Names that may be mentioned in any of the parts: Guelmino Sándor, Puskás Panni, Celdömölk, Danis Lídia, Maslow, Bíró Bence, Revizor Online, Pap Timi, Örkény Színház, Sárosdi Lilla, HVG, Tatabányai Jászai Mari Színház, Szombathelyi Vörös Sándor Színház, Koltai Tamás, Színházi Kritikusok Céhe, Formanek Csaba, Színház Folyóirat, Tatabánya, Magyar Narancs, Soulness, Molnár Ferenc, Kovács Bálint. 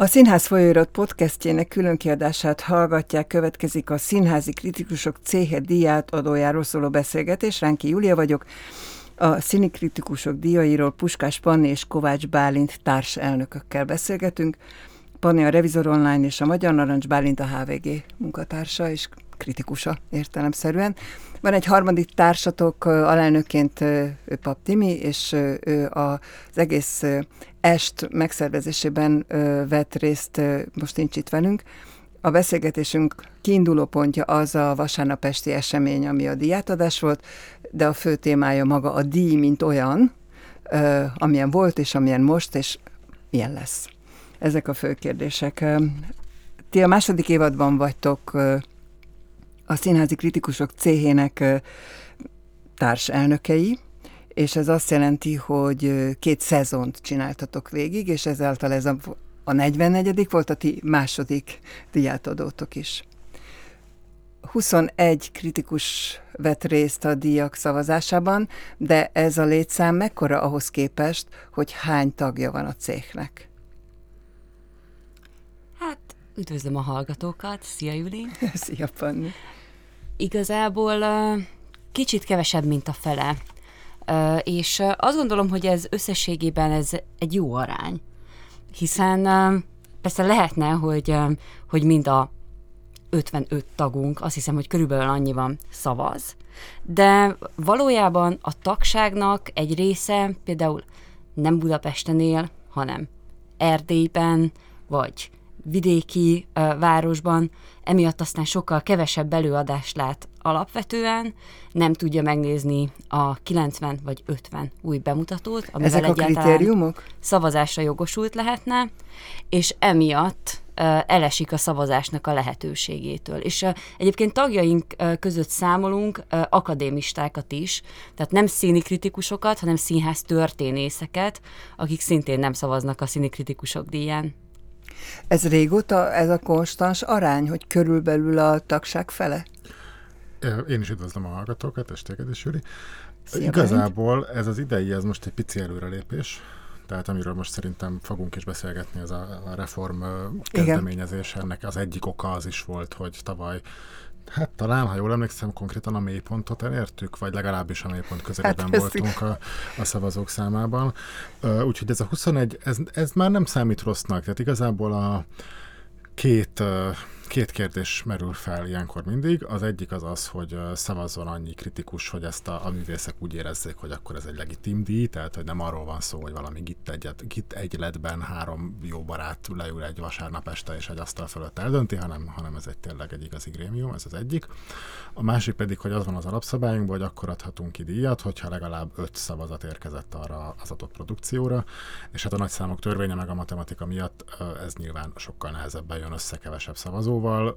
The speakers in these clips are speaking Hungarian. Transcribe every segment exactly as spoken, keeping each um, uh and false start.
A Színház Folyóirat podcastjének különkiadását hallgatják, következik a Színházi Kritikusok Céhe díját adójáról szóló beszélgetés. Ránki Júlia vagyok, a Szini Kritikusok díjairól Puskás Panni és Kovács Bálint társelnökökkel beszélgetünk. Panni a Revizor Online és a Magyar Narancs, Bálint a há vé gé munkatársa és kritikusa értelemszerűen. Van egy harmadik társatok, alelnökként Pap Timi, és ő az egész est megszervezésében vett részt, most nincs itt velünk. A beszélgetésünk kiinduló pontja az a vasárnap esti esemény, ami a díjátadás volt, de a fő témája maga a díj, mint olyan, amilyen volt, és amilyen most, és milyen lesz. Ezek a fő kérdések. Ti a második évadban vagytok a Színházi Kritikusok Céhének társelnökei, és ez azt jelenti, hogy két szezont csináltatok végig, és ezáltal ez a, a negyvennegyedik volt, a ti második díjátadótok is. huszonegy kritikus vett részt a díjak szavazásában, de ez a létszám mekkora ahhoz képest, hogy hány tagja van a céhnek? Hát, üdvözlöm a hallgatókat! Szia, Juli! Szia, Panni! Igazából kicsit kevesebb, mint a fele. És azt gondolom, hogy ez összességében ez egy jó arány. Hiszen persze lehetne, hogy, hogy mind a ötvenöt tagunk, azt hiszem, hogy körülbelül annyian szavaz. De valójában a tagságnak egy része például nem Budapesten él, hanem Erdélyben, vagy vidéki uh, városban, emiatt aztán sokkal kevesebb előadást lát alapvetően, nem tudja megnézni a kilencven vagy ötven új bemutatót, amivel egyáltalán szavazásra jogosult lehetne, és emiatt uh, elesik a szavazásnak a lehetőségétől. És uh, egyébként tagjaink uh, között számolunk uh, akadémistákat is, tehát nem színi kritikusokat, hanem színház történészeket, akik szintén nem szavaznak a Színi Kritikusok díján. Ez régóta, ez a konstans arány, hogy körülbelül a tagság fele? Én is üdvözlöm a hallgatókat, és téged is, Jüri. Szia, Igazából Bálint. Ez az idei, ez most egy pici előrelépés, tehát amiről most szerintem fogunk is beszélgetni, ez a, a reform kezdeményezés. Igen. Ennek az egyik oka az is volt, hogy tavaly, hát talán, ha jól emlékszem, konkrétan a mélypontot elértük, vagy legalábbis a mélypont közelében hát voltunk a, a szavazók számában. Úgyhogy ez a huszonegy, ez, ez már nem számít rossznak, tehát igazából a két, két kérdés merül fel ilyenkor mindig. Az egyik az az, hogy szavazzon annyi kritikus, hogy ezt a, a művészek úgy érezzék, hogy akkor ez egy legitim díj, tehát hogy nem arról van szó, hogy valami gitt, egyet, gitt egyletben három jó barát leül egy vasárnap este és egy asztal fölött eldönti, hanem, hanem ez egy tényleg egy igazi grémium, ez az egyik. A másik pedig, hogy az van az alapszabályunkban, hogy akkor adhatunk ki díjat, hogyha legalább öt szavazat érkezett arra az adott produkcióra, és hát a nagyszámok törvénye meg a matematika miatt ez nyilván sokkal nehezebben jön össze kevesebb szavazó. Szóval,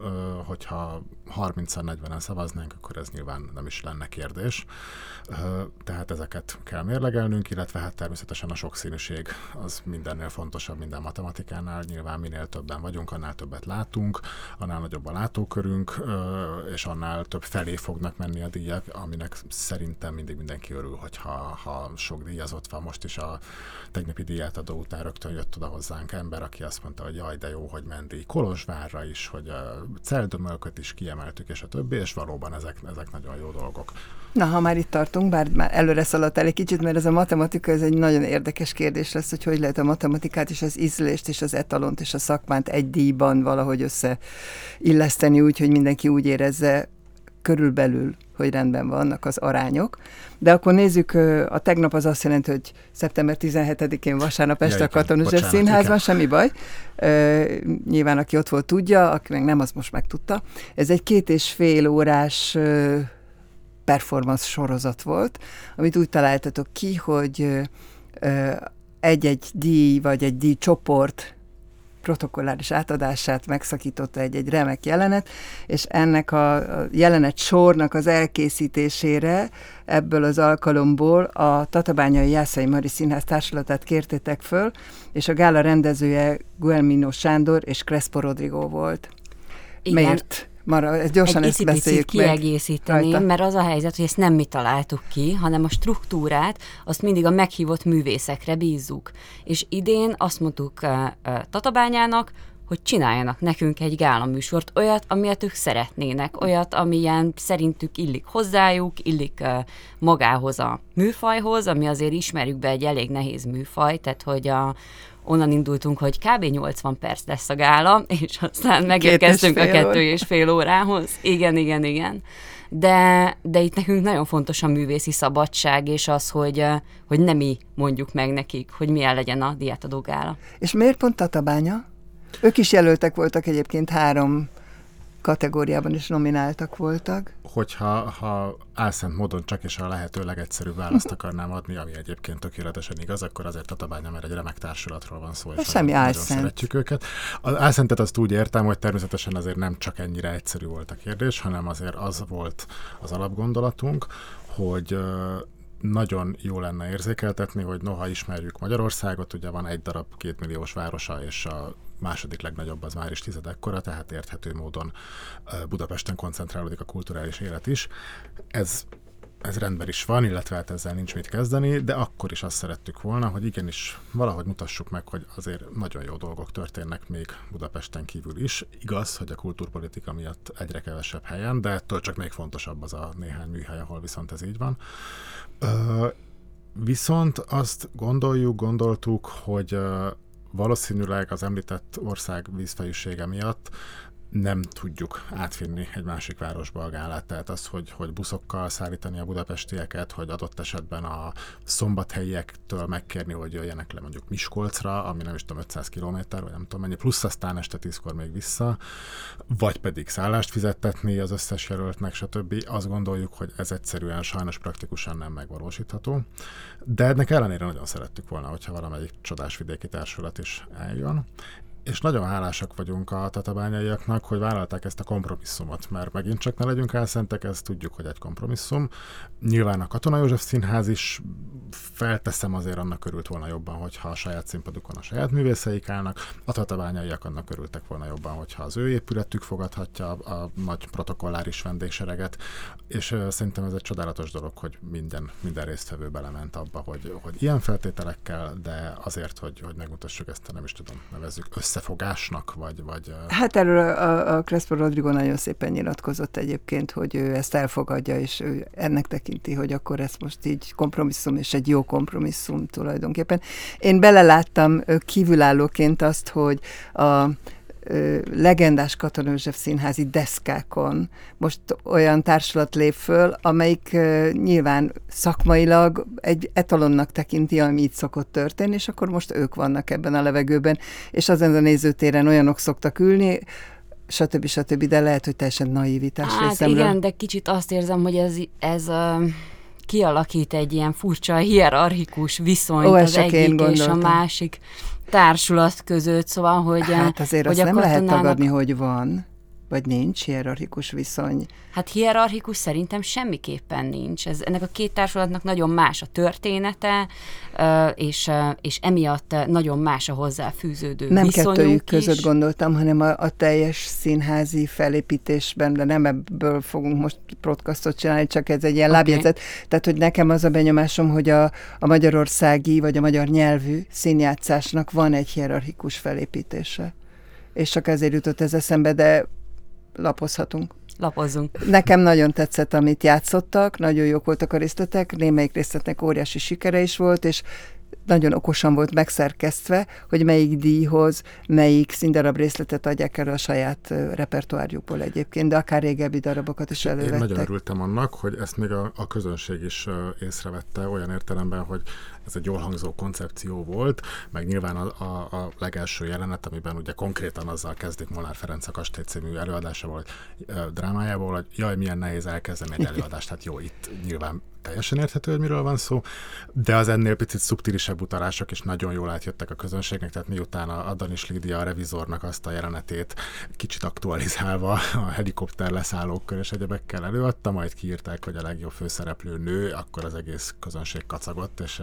hogyha harmincan negyvenen szavaznánk, akkor ez nyilván nem is lenne kérdés. Tehát ezeket kell mérlegelnünk, illetve hát természetesen a sokszínűség az mindennél fontosabb, minden matematikánál. Nyilván minél többen vagyunk, annál többet látunk, annál nagyobb a látókörünk, és annál több felé fognak menni a díjak, aminek szerintem mindig mindenki örül, hogyha ha sok díjazott van. Most is a tegnapi díjátadó után rögtön jött oda hozzánk ember, aki azt mondta, hogy jaj, de jó, hogy ment díj Kolozsvárra is, hogy Celdömölköt is kiemeltük, és a többi, és valóban ezek, ezek nagyon jó dolgok. Na, ha már itt tartunk, bár már előre szaladtál egy kicsit, mert ez a matematika, ez egy nagyon érdekes kérdés lesz, hogy hogy lehet a matematikát és az ízlést és az etalont és a szakmát egy díjban valahogy összeilleszteni úgy, hogy mindenki úgy érezze körülbelül, hogy rendben vannak az arányok. De akkor nézzük, a tegnap az azt jelenti, hogy szeptember tizenhetedikén vasárnap este a Katona József Színházban, semmi baj. E, nyilván aki ott volt tudja, aki meg nem, az most megtudta. Ez egy két és fél órás performance sorozat volt, amit úgy találtatok ki, hogy egy-egy díj vagy egy díjcsoport protokolláris átadását megszakította egy-egy remek jelenet, és ennek a jelenet sornak az elkészítésére ebből az alkalomból a Tatabányai Jászai Mari Színház társulatát kértétek föl, és a gála rendezője Guelmino Sándor és Crespo Rodrigo volt. Igen. Miért Mara, ezt gyorsan egy ezt beszéljük kiegészíteni, rajta. Mert az a helyzet, hogy ezt nem mi találtuk ki, hanem a struktúrát, azt mindig a meghívott művészekre bízzuk. És idén azt mondtuk uh, uh, Tatabányának, hogy csináljanak nekünk egy gálaműsort, olyat, amilyet ők szeretnének, olyat, amilyen szerintük illik hozzájuk, illik uh, magához a műfajhoz, ami azért ismerjük be egy elég nehéz műfaj, tehát hogy a onnan indultunk, hogy kb. nyolcvan perc lesz a gála, és aztán megérkeztünk a kettő és fél órához. Igen, igen, igen. De, de itt nekünk nagyon fontos a művészi szabadság, és az, hogy, hogy nem mi mondjuk meg nekik, hogy milyen legyen a díjátadó gála. És miért pont Tatabánya? Ők is jelöltek voltak egyébként három kategóriában, is nomináltak voltak. Hogyha ha álszent módon csak és a lehető legegyszerűbb választ akarnám adni, ami egyébként tökéletesen igaz, akkor azért Tatabánya, mert egy remek társulatról van szó, és semmi nagyon szeretjük őket. Az álszentet azt úgy értem, hogy természetesen azért nem csak ennyire egyszerű volt a kérdés, hanem azért az volt az alapgondolatunk, hogy nagyon jó lenne érzékeltetni, hogy noha ismerjük Magyarországot, ugye van egy darab kétmilliós városa, és a második legnagyobb az már is tizedekkora, tehát érthető módon Budapesten koncentrálódik a kulturális élet is. Ez, ez rendben is van, illetve hát ezzel nincs mit kezdeni, de akkor is azt szerettük volna, hogy igenis valahogy mutassuk meg, hogy azért nagyon jó dolgok történnek még Budapesten kívül is. Igaz, hogy a kulturpolitika miatt egyre kevesebb helyen, de ettől csak még fontosabb az a néhány műhely, ahol viszont ez így van. Ö, viszont azt gondoljuk, gondoltuk, hogy valószínűleg az említett ország vízfejűsége miatt nem tudjuk átvinni egy másik városba a gálát. Tehát az, hogy, hogy buszokkal szállítani a budapestieket, hogy adott esetben a szombathelyektől megkérni, hogy jöjjenek le mondjuk Miskolcra, ami nem is tudom, ötszáz kilométer, vagy nem tudom mennyi, plusz aztán este tízkor még vissza, vagy pedig szállást fizettetni az összes jelöltnek, stb. Azt gondoljuk, hogy ez egyszerűen sajnos praktikusan nem megvalósítható. De ennek ellenére nagyon szerettük volna, hogyha valamelyik csodás vidéki társulat is eljön. És nagyon hálásak vagyunk a tatabányaiaknak, hogy vállalták ezt a kompromisszumot, mert megint csak ne legyünk álszentek, ezt tudjuk, hogy egy kompromisszum. Nyilván a Katona József Színház is, felteszem, azért annak örült volna jobban, hogyha a saját színpadukon a saját művészeik állnak, a tatabányaiak annak örültek volna jobban, hogyha az ő épületük fogadhatja a nagy protokolláris vendégsereget, és szerintem ez egy csodálatos dolog, hogy minden, minden résztvevő belement abba, hogy, hogy ilyen feltételekkel, de azért, hogy, hogy megmutassuk ezt a, nem is tudom, nevezzük összefogásnak, vagy... vagy hát erről a, a Crespo Rodrigo nagyon szépen nyilatkozott egyébként, hogy ő ezt elfogadja, és ő ennek tekinti, hogy akkor ez most így kompromisszum, és egy jó kompromisszum tulajdonképpen. Én beleláttam kívülállóként azt, hogy a legendás Katona József színházi deszkákon most olyan társulat lép föl, amelyik nyilván szakmailag egy etalonnak tekinti, ami így szokott történni, és akkor most ők vannak ebben a levegőben, és azon a nézőtéren olyanok szoktak ülni, stb. Stb. De lehet, hogy teljesen naivitás hát részemről. Igen, de kicsit azt érzem, hogy ez... ez a... kialakít egy ilyen furcsa hierarchikus viszonyt Ó, az egyik és a másik társulat között, szóval, hogy... Hát azért hogy azt nem lehet tanának... tagadni, hogy van, vagy nincs hierarchikus viszony. Hát hierarchikus szerintem semmiképpen nincs. Ez, ennek a két társulatnak nagyon más a története, és, és emiatt nagyon más a hozzáfűződő viszonyunk is. Nem kettőjük között gondoltam, hanem a, a teljes színházi felépítésben, de nem ebből fogunk most podcastot csinálni, csak ez egy ilyen okay. lábjegyzet. Tehát, hogy nekem az a benyomásom, hogy a, a magyarországi, vagy a magyar nyelvű színjátszásnak van egy hierarchikus felépítése. És csak ezért jutott ez eszembe, de lapozhatunk. Lapozzunk. Nekem nagyon tetszett, amit játszottak, nagyon jók voltak a részletek, némelyik részletnek óriási sikere is volt, és nagyon okosan volt megszerkesztve, hogy melyik díjhoz, melyik színdarab részletet adják el a saját repertoárjukból egyébként, de akár régebbi darabokat is elővettek. Én nagyon örültem annak, hogy ezt még a, a közönség is észrevette olyan értelemben, hogy ez egy jól hangzó koncepció volt, meg nyilván a, a, a legelső jelenet, amiben ugye konkrétan azzal kezdik Molnár Ferenc a Kastély című előadásával, drámájából, hogy jaj, milyen nehéz elkezdeni egy előadást, hát jó, itt nyilván teljesen érthető, hogy miről van szó, de az ennél picit szubtilis különlegesebb utalások is nagyon jól átjöttek a közönségnek, tehát miután a Danis Lídia a Revizornak azt a jelenetét kicsit aktualizálva a helikopter leszállókkör és egyebekkel előadta, majd kiírták, hogy a legjobb főszereplő nő, akkor az egész közönség kacagott, és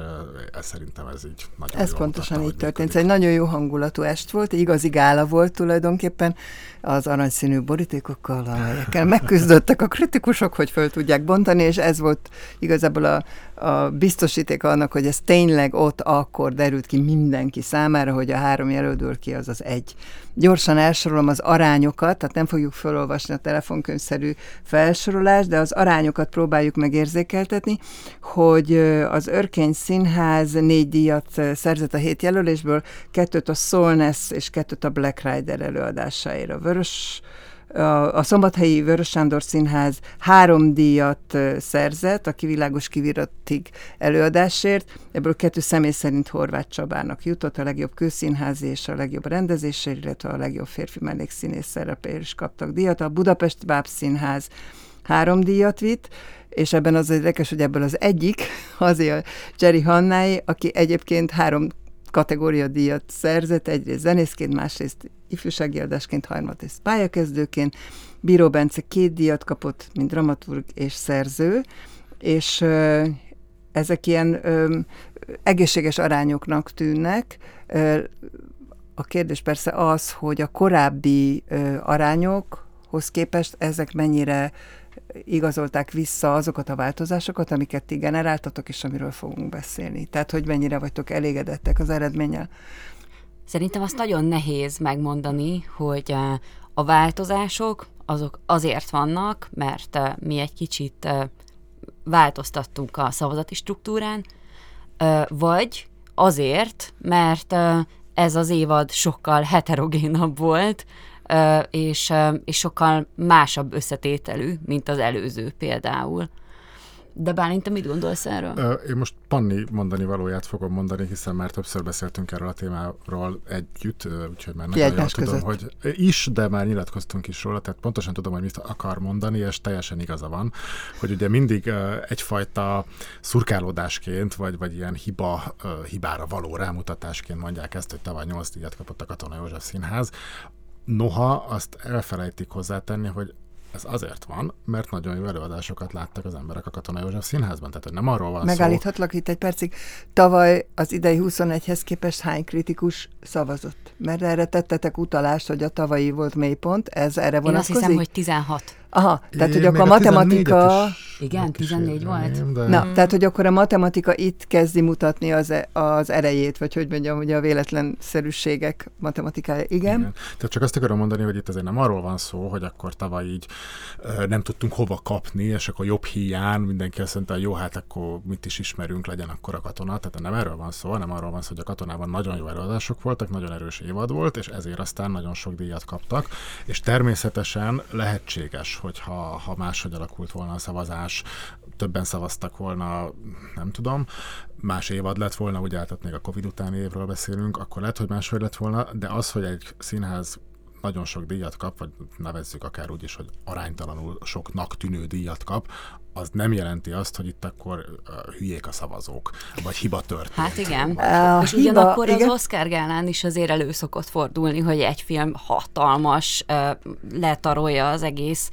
ez szerintem ez így nagyon ez jól pontosan mutatta, így történt. Működik. Egy nagyon jó hangulatú est volt, igazi gála volt tulajdonképpen az aranyszínű borítékokkal, amelyekkel megküzdöttek a kritikusok, hogy föl tudják bontani, és ez volt igazából a, a biztosíték annak, hogy ez tényleg ott akkor derült ki mindenki számára, hogy a három jelöltből ki az az egy. Gyorsan elsorolom az arányokat, tehát nem fogjuk felolvasni a telefonkönyvszerű felsorolást, de az arányokat próbáljuk megérzékeltetni, hogy az Örkény Színház négy díjat szerzett a hét jelölésből, kettőt a Soulness és kettőt a Black Rider előadásáira. Vörös A Szombathelyi Vörös Sándor Színház három díjat szerzett a Kivilágos Kiviratti előadásért, ebből kettő személy szerint Horváth Csabának jutott, a legjobb kőszínházi és a legjobb rendezésre, illetve a legjobb férfi mellékszínész szerepéért is kaptak díjat. A Budapest Báb Színház három díjat vitt, és ebben az érdekes, hogy ebből az egyik, azért a Cseri Hannái, aki egyébként három kategória díjat szerzett, egyrészt zenészként, másrészt ifjúsági adásként, harmadrészt pályakezdőként. Bíró Bence két díjat kapott, mint dramaturg és szerző, és ö, ezek ilyen ö, egészséges arányoknak tűnnek. Ö, a kérdés persze az, hogy a korábbi ö, arányokhoz képest ezek mennyire igazolták vissza azokat a változásokat, amiket ti generáltatok, és amiről fogunk beszélni. Tehát, hogy mennyire vagytok elégedettek az eredménnyel? Szerintem azt nagyon nehéz megmondani, hogy a változások azok azért vannak, mert mi egy kicsit változtattunk a szavazati struktúrán, vagy azért, mert ez az évad sokkal heterogénabb volt, és, és sokkal másabb összetételű, mint az előző például. De Bálint, te mit gondolsz erről? Én most Panni mondani valóját fogom mondani, hiszen már többször beszéltünk erről a témáról együtt, úgyhogy már nagyon jól tudom, hogy is, de már nyilatkoztunk is róla, tehát pontosan tudom, hogy mit akar mondani, és teljesen igaza van, hogy ugye mindig egyfajta szurkálódásként, vagy, vagy ilyen hiba, hibára való rámutatásként mondják ezt, hogy tavaly nyolc díjat kapott a Katona József Színház. Noha azt elfelejtik hozzátenni, hogy ez azért van, mert nagyon jó előadásokat láttak az emberek a Katona József Színházban, tehát hogy nem arról van szó. Megállíthatlak itt egy percig. Tavaly az idei huszonegyhez képest hány kritikus szavazott? Mert erre tettetek utalást, hogy a tavalyi volt mélypont, ez erre vonatkozik? Én azt hiszem, hogy tizenhat. Aha, tehát é, hogy akkor a matematika... Is, igen, tizennégy volt. De... Na, tehát hogy akkor a matematika itt kezdi mutatni az, az erejét, vagy hogy mondjam, ugye a véletlenszerűségek matematikája, igen. igen. Tehát csak azt akarom mondani, hogy itt azért nem arról van szó, hogy akkor tavaly így nem tudtunk hova kapni, és akkor jobb hiány, mindenki azt mondta, hogy jó, hát akkor mit is ismerünk, legyen akkor a Katona. Tehát nem erről van szó, hanem arról van szó, hogy a Katonában nagyon jó előadások voltak, nagyon erős évad volt, és ezért aztán nagyon sok díjat kaptak, és természetesen lehetséges, hogyha ha máshogy alakult volna a szavazás, többen szavaztak volna, nem tudom, más évad lett volna, ugye állt még a Covid utáni évről beszélünk, akkor lehet, hogy máshogy lett volna, de az, hogy egy színház nagyon sok díjat kap, vagy nevezzük akár úgy is, hogy aránytalanul soknak tűnő díjat kap, az nem jelenti azt, hogy itt akkor hülyék a szavazók, vagy hiba történt. Hát igen. A és hiba, ugyanakkor igen? Az Oscar-gálán is azért elő szokott fordulni, hogy egy film hatalmas, letarolja az egész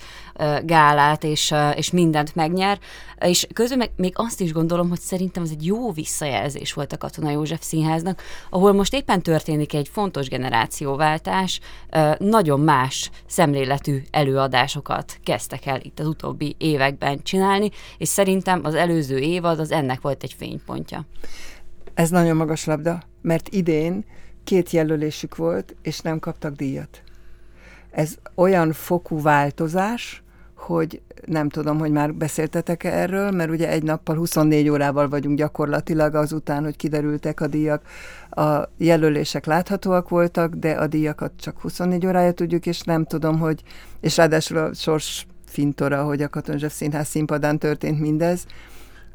gálát, és, és mindent megnyer. És közben meg még azt is gondolom, hogy szerintem ez egy jó visszajelzés volt a Katona József Színháznak, ahol most éppen történik egy fontos generációváltás, nagyon más szemléletű előadásokat kezdtek el itt az utóbbi években csinálni, és szerintem az előző évad az ennek volt egy fénypontja. Ez nagyon magas labda, mert idén két jelölésük volt, és nem kaptak díjat. Ez olyan fokú változás, hogy nem tudom, hogy már beszéltetek erről, mert ugye egy nappal, huszonnégy órával vagyunk gyakorlatilag azután, hogy kiderültek a díjak. A jelölések láthatóak voltak, de a díjakat csak huszonnégy órája tudjuk, és nem tudom, hogy, és ráadásul a sors fintora, hogy a Katona József Színház színpadán történt mindez.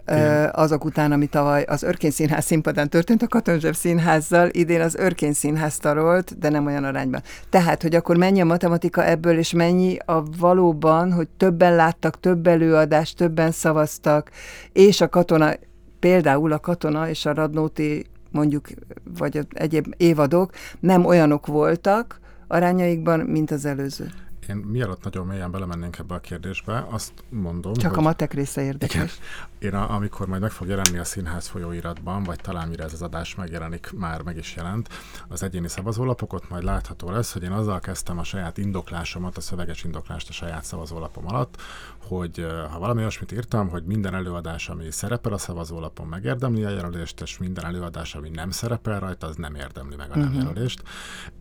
Én. Azok után, ami tavaly az Örkény Színház színpadán történt a Katona József Színházzal, idén az Örkény Színház tarolt, de nem olyan arányban. Tehát, hogy akkor mennyi a matematika ebből, és mennyi a valóban, hogy többen láttak, több előadást, többen szavaztak, és a katona, például a katona és a radnóti mondjuk, vagy egyéb évadok nem olyanok voltak arányaikban, mint az előző. Én mielőtt nagyon mélyen belemennénk ebbe a kérdésbe, azt mondom, Csak a matek része érdekes. Igen, én a, amikor majd meg fog jelenni a Színház Folyóiratban, vagy talán mire ez az adás megjelenik, már meg is jelent, az egyéni szavazólapokot majd látható lesz, hogy én azzal kezdtem a saját indoklásomat, a szöveges indoklást a saját szavazólapom alatt, hogy ha valami olyasmit írtam, hogy minden előadás, ami szerepel a szavazólapon, megérdemli a jelölést, és minden előadás, ami nem szerepel rajta, az nem érdemli meg a nem uh-huh. jelölést.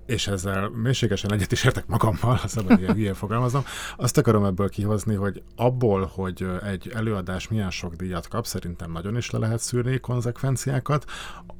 És ezzel mélységesen egyet is értek magammal, ha szabad ilyen hülyén fogalmazom. Azt akarom ebből kihozni, hogy abból, hogy egy előadás milyen sok díjat kap, szerintem nagyon is le lehet szűrni konzekvenciákat,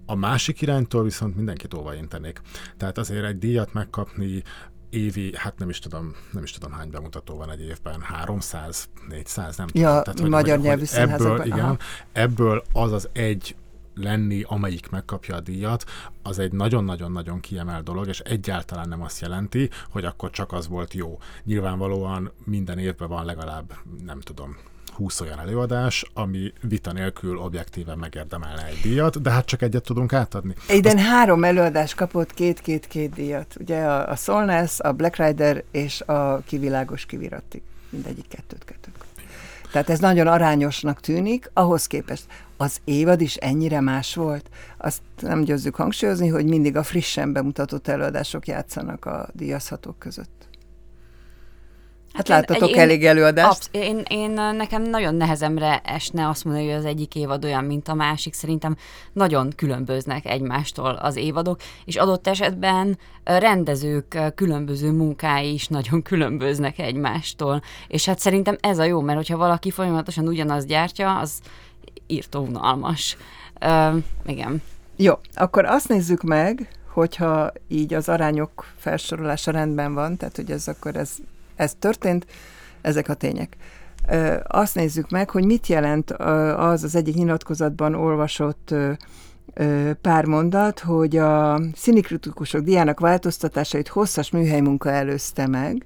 a másik iránytól viszont mindenkit óva intenék. Tehát azért egy díjat megkapni évi, hát nem is tudom, nem is tudom hány bemutató van egy évben, háromszáz, négyszáz, nem tudom. Ja, tehát, magyar nyelvű színházakban. Ebből, igen, ebből az az egy lenni, amelyik megkapja a díjat, az egy nagyon-nagyon-nagyon kiemelt dolog, és egyáltalán nem azt jelenti, hogy akkor csak az volt jó. Nyilvánvalóan minden évben van legalább, nem tudom, húsz olyan előadás, ami vita nélkül objektíven megérdemelne egy díjat, de hát csak egyet tudunk átadni. Egyden azt... három előadás kapott két-két-két díjat. Ugye a, a Soulness, a Black Rider és a Kivilágos Kiviratti. Mindegyik kettőt-kettőt. Tehát ez nagyon arányosnak tűnik, ahhoz képest az évad is ennyire más volt. Azt nem győzzük hangsúlyozni, hogy mindig a frissen bemutatott előadások játszanak a díjazhatók között. Hát láttatok elég előadást? Absz- én, én, nekem nagyon nehezemre esne azt mondani, hogy az egyik évad olyan, mint a másik. Szerintem nagyon különböznek egymástól az évadok, és adott esetben rendezők különböző munkái is nagyon különböznek egymástól. És hát szerintem ez a jó, mert hogyha valaki folyamatosan ugyanazt gyártja, az írtó unalmas. Ö, igen. Jó, akkor azt nézzük meg, hogyha így az arányok felsorolása rendben van, tehát hogy ez akkor ez Ez történt, ezek a tények. Ö, azt nézzük meg, hogy mit jelent az az egyik nyilatkozatban olvasott ö, ö, pár mondat, hogy a Szini Kritikusok díjának változtatásait hosszas műhelymunka előzte meg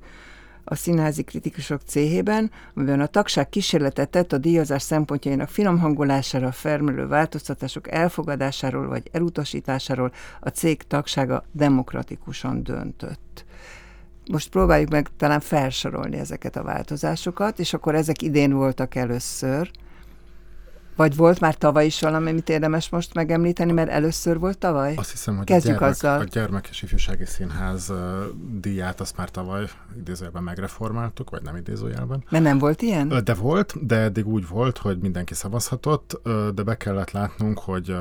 a Színházi Kritikusok Céhében, amiben a tagság kísérletet tett a díjazás szempontjainak finomhangolására, a felmerülő változtatások elfogadásáról vagy elutasításáról a cég tagsága demokratikusan döntött. Most próbáljuk meg talán felsorolni ezeket a változásokat, és akkor ezek idén voltak először. Vagy volt már tavaly is valami, amit érdemes most megemlíteni, mert először volt tavaly? Azt hiszem, hogy Kezdjük a, gyermek, a Gyermek és Ifjúsági Színház uh, díját azt már tavaly idézőjelben megreformáltuk, vagy nem idézőjelben. Mert nem volt ilyen? De volt, de eddig úgy volt, hogy mindenki szavazhatott, de be kellett látnunk, hogy... Uh,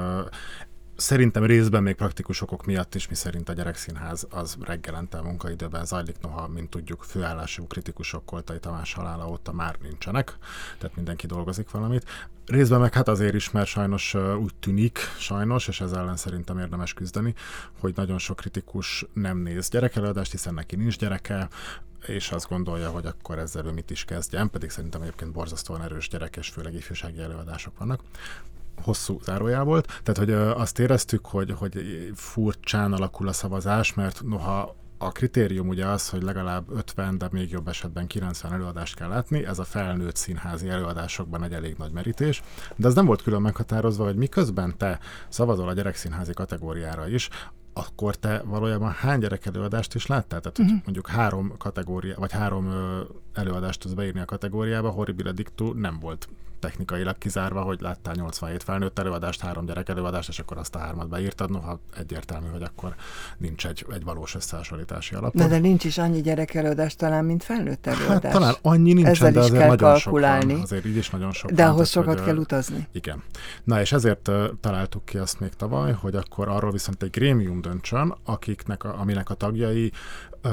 Szerintem részben még praktikus okok miatt is, mi szerint a gyerekszínház az reggelente a munkaidőben zajlik, noha, mint tudjuk, főállású kritikusok Koltai Tamás halála óta már nincsenek, tehát mindenki dolgozik valamit. Részben meg hát azért is, mert sajnos úgy tűnik, sajnos, és ez ellen szerintem érdemes küzdeni, hogy nagyon sok kritikus nem néz gyerekelőadást, hiszen neki nincs gyereke, és azt gondolja, hogy akkor ezzel mit is kezdjen, pedig szerintem egyébként borzasztóan erős gyerek, és főleg ifjúsági előadások vannak. Hosszú zárójá volt, tehát hogy azt éreztük, hogy, hogy furcsán alakul a szavazás, mert noha a kritérium ugye az, hogy legalább ötven, de még jobb esetben kilencven előadást kell látni, ez a felnőtt színházi előadásokban egy elég nagy merítés, de ez nem volt külön meghatározva, hogy miközben te szavazol a gyerekszínházi kategóriára is, akkor te valójában hány gyerek előadást is láttál? Tehát, hogy uh-huh. mondjuk három kategória, vagy három ö, előadást tudsz beírni a kategóriába, horribile dictu nem volt technikailag kizárva, hogy láttál nyolcvanhét felnőtt előadást, három gyerek előadást, és akkor azt a hármat beírtad, noha egyértelmű, hogy akkor nincs egy, egy valós összehasonlítási alap. De, de nincs is annyi gyerek előadás talán, mint felnőtt előadás. Hát talán annyi nincsen, ezzel de azért kell nagyon kalkulálni. Sok van, azért így is nagyon sok. De van, ahhoz tehát, sokat hogy, kell utazni. Igen. Na és ezért uh, találtuk ki azt még tavaly, hogy akkor arról viszont egy grémium döntsön, akiknek a, aminek a tagjai uh,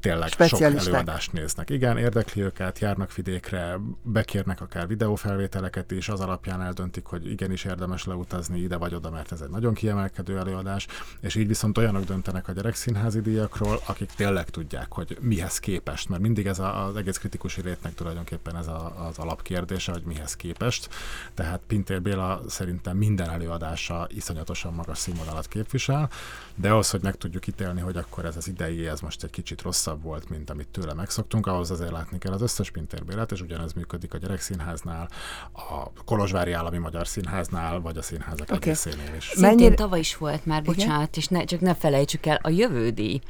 tényleg sok előadást néznek. Igen, érdekli őket, járnak vidékre, bekérnek akár videófelvételeket, és az alapján eldöntik, hogy igenis érdemes leutazni ide vagy oda, mert ez egy nagyon kiemelkedő előadás, és így viszont olyanok döntenek a gyerekszínházi díjakról, akik tényleg tudják, hogy mihez képest, mert mindig ez a, az egész kritikusi rétnek tulajdonképpen ez a, az alapkérdése, hogy mihez képest. Tehát Pintér Béla szerintem minden előadása iszonyatosan magas színvonalat képvisel, de ahhoz, hogy meg tudjuk ítélni, hogy akkor ez az idei, ez most képest egy kicsit rosszabb volt, mint amit tőle megszoktunk, ahhoz azért látni kell az összes Pintér Bélát, és ugyanez működik a Gyerekszínháznál, a Kolozsvári Állami Magyar Színháznál, vagy a színházak okay. egészénél is. Szintén tavaly is volt már, bocsánat, igen? és ne, csak ne felejtsük el, a jövődi.